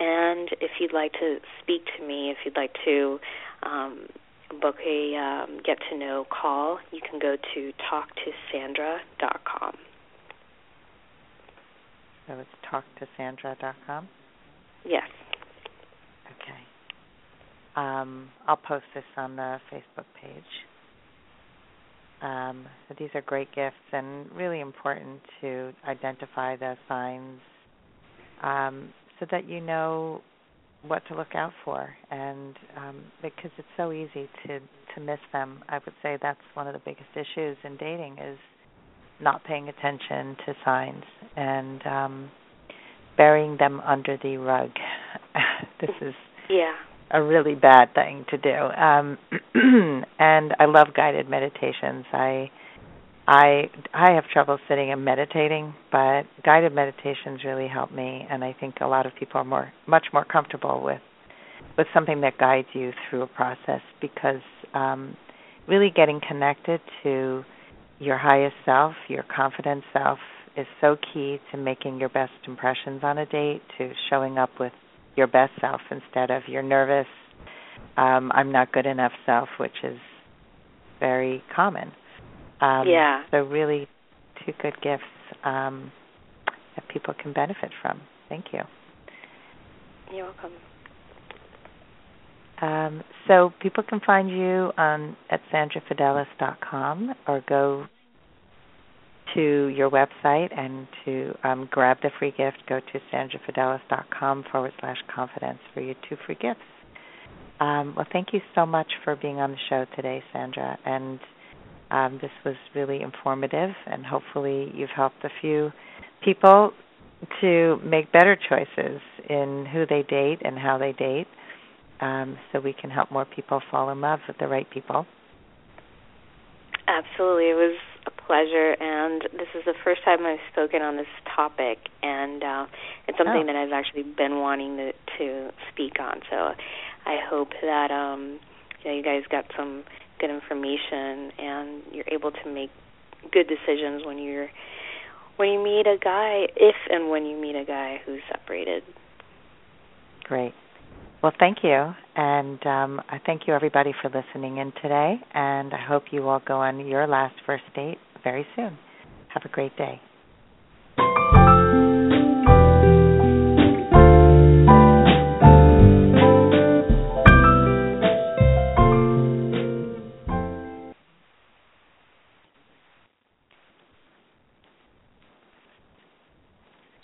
And if you'd like to speak to me, if you'd like to um, book a um, get-to-know call, you can go to talk to Sandra dot com. So it's talk to Sandra dot com? Yes. Okay. Um, I'll post this on the Facebook page. Um, so these are great gifts and really important to identify the signs um, so that you know what to look out for. And um, because it's so easy to, to miss them, I would say that's one of the biggest issues in dating is not paying attention to signs and um, burying them under the rug. This is yeah. a really bad thing to do. Um, and I love guided meditations. I, I, I have trouble sitting and meditating, but guided meditations really help me, and I think a lot of people are more, much more comfortable with, with something that guides you through a process because um, really getting connected to your highest self, your confident self, is so key to making your best impressions on a date, to showing up with your best self instead of your nervous, um, I'm not good enough self, which is very common. Um, yeah. So really two good gifts um, that people can benefit from. Thank you. You're welcome. Um, so people can find you on at Sandra Fidelis dot com or go to your website and to um, grab the free gift. Go to Sandra Fidelis dot com forward slash confidence for your two free gifts. Um, well, thank you so much for being on the show today, Sandra. And um, this was really informative, and hopefully you've helped a few people to make better choices in who they date and how they date. Um, so we can help more people fall in love with the right people. Absolutely. It was a pleasure, and this is the first time I've spoken on this topic, and uh, it's something oh. that I've actually been wanting to, to speak on. So I hope that um, you know, you guys got some good information and you're able to make good decisions when you're when you meet a guy, if and when you meet a guy who's separated. Great. Well, thank you, and um, I thank you, everybody, for listening in today, and I hope you all go on your last first date very soon. Have a great day.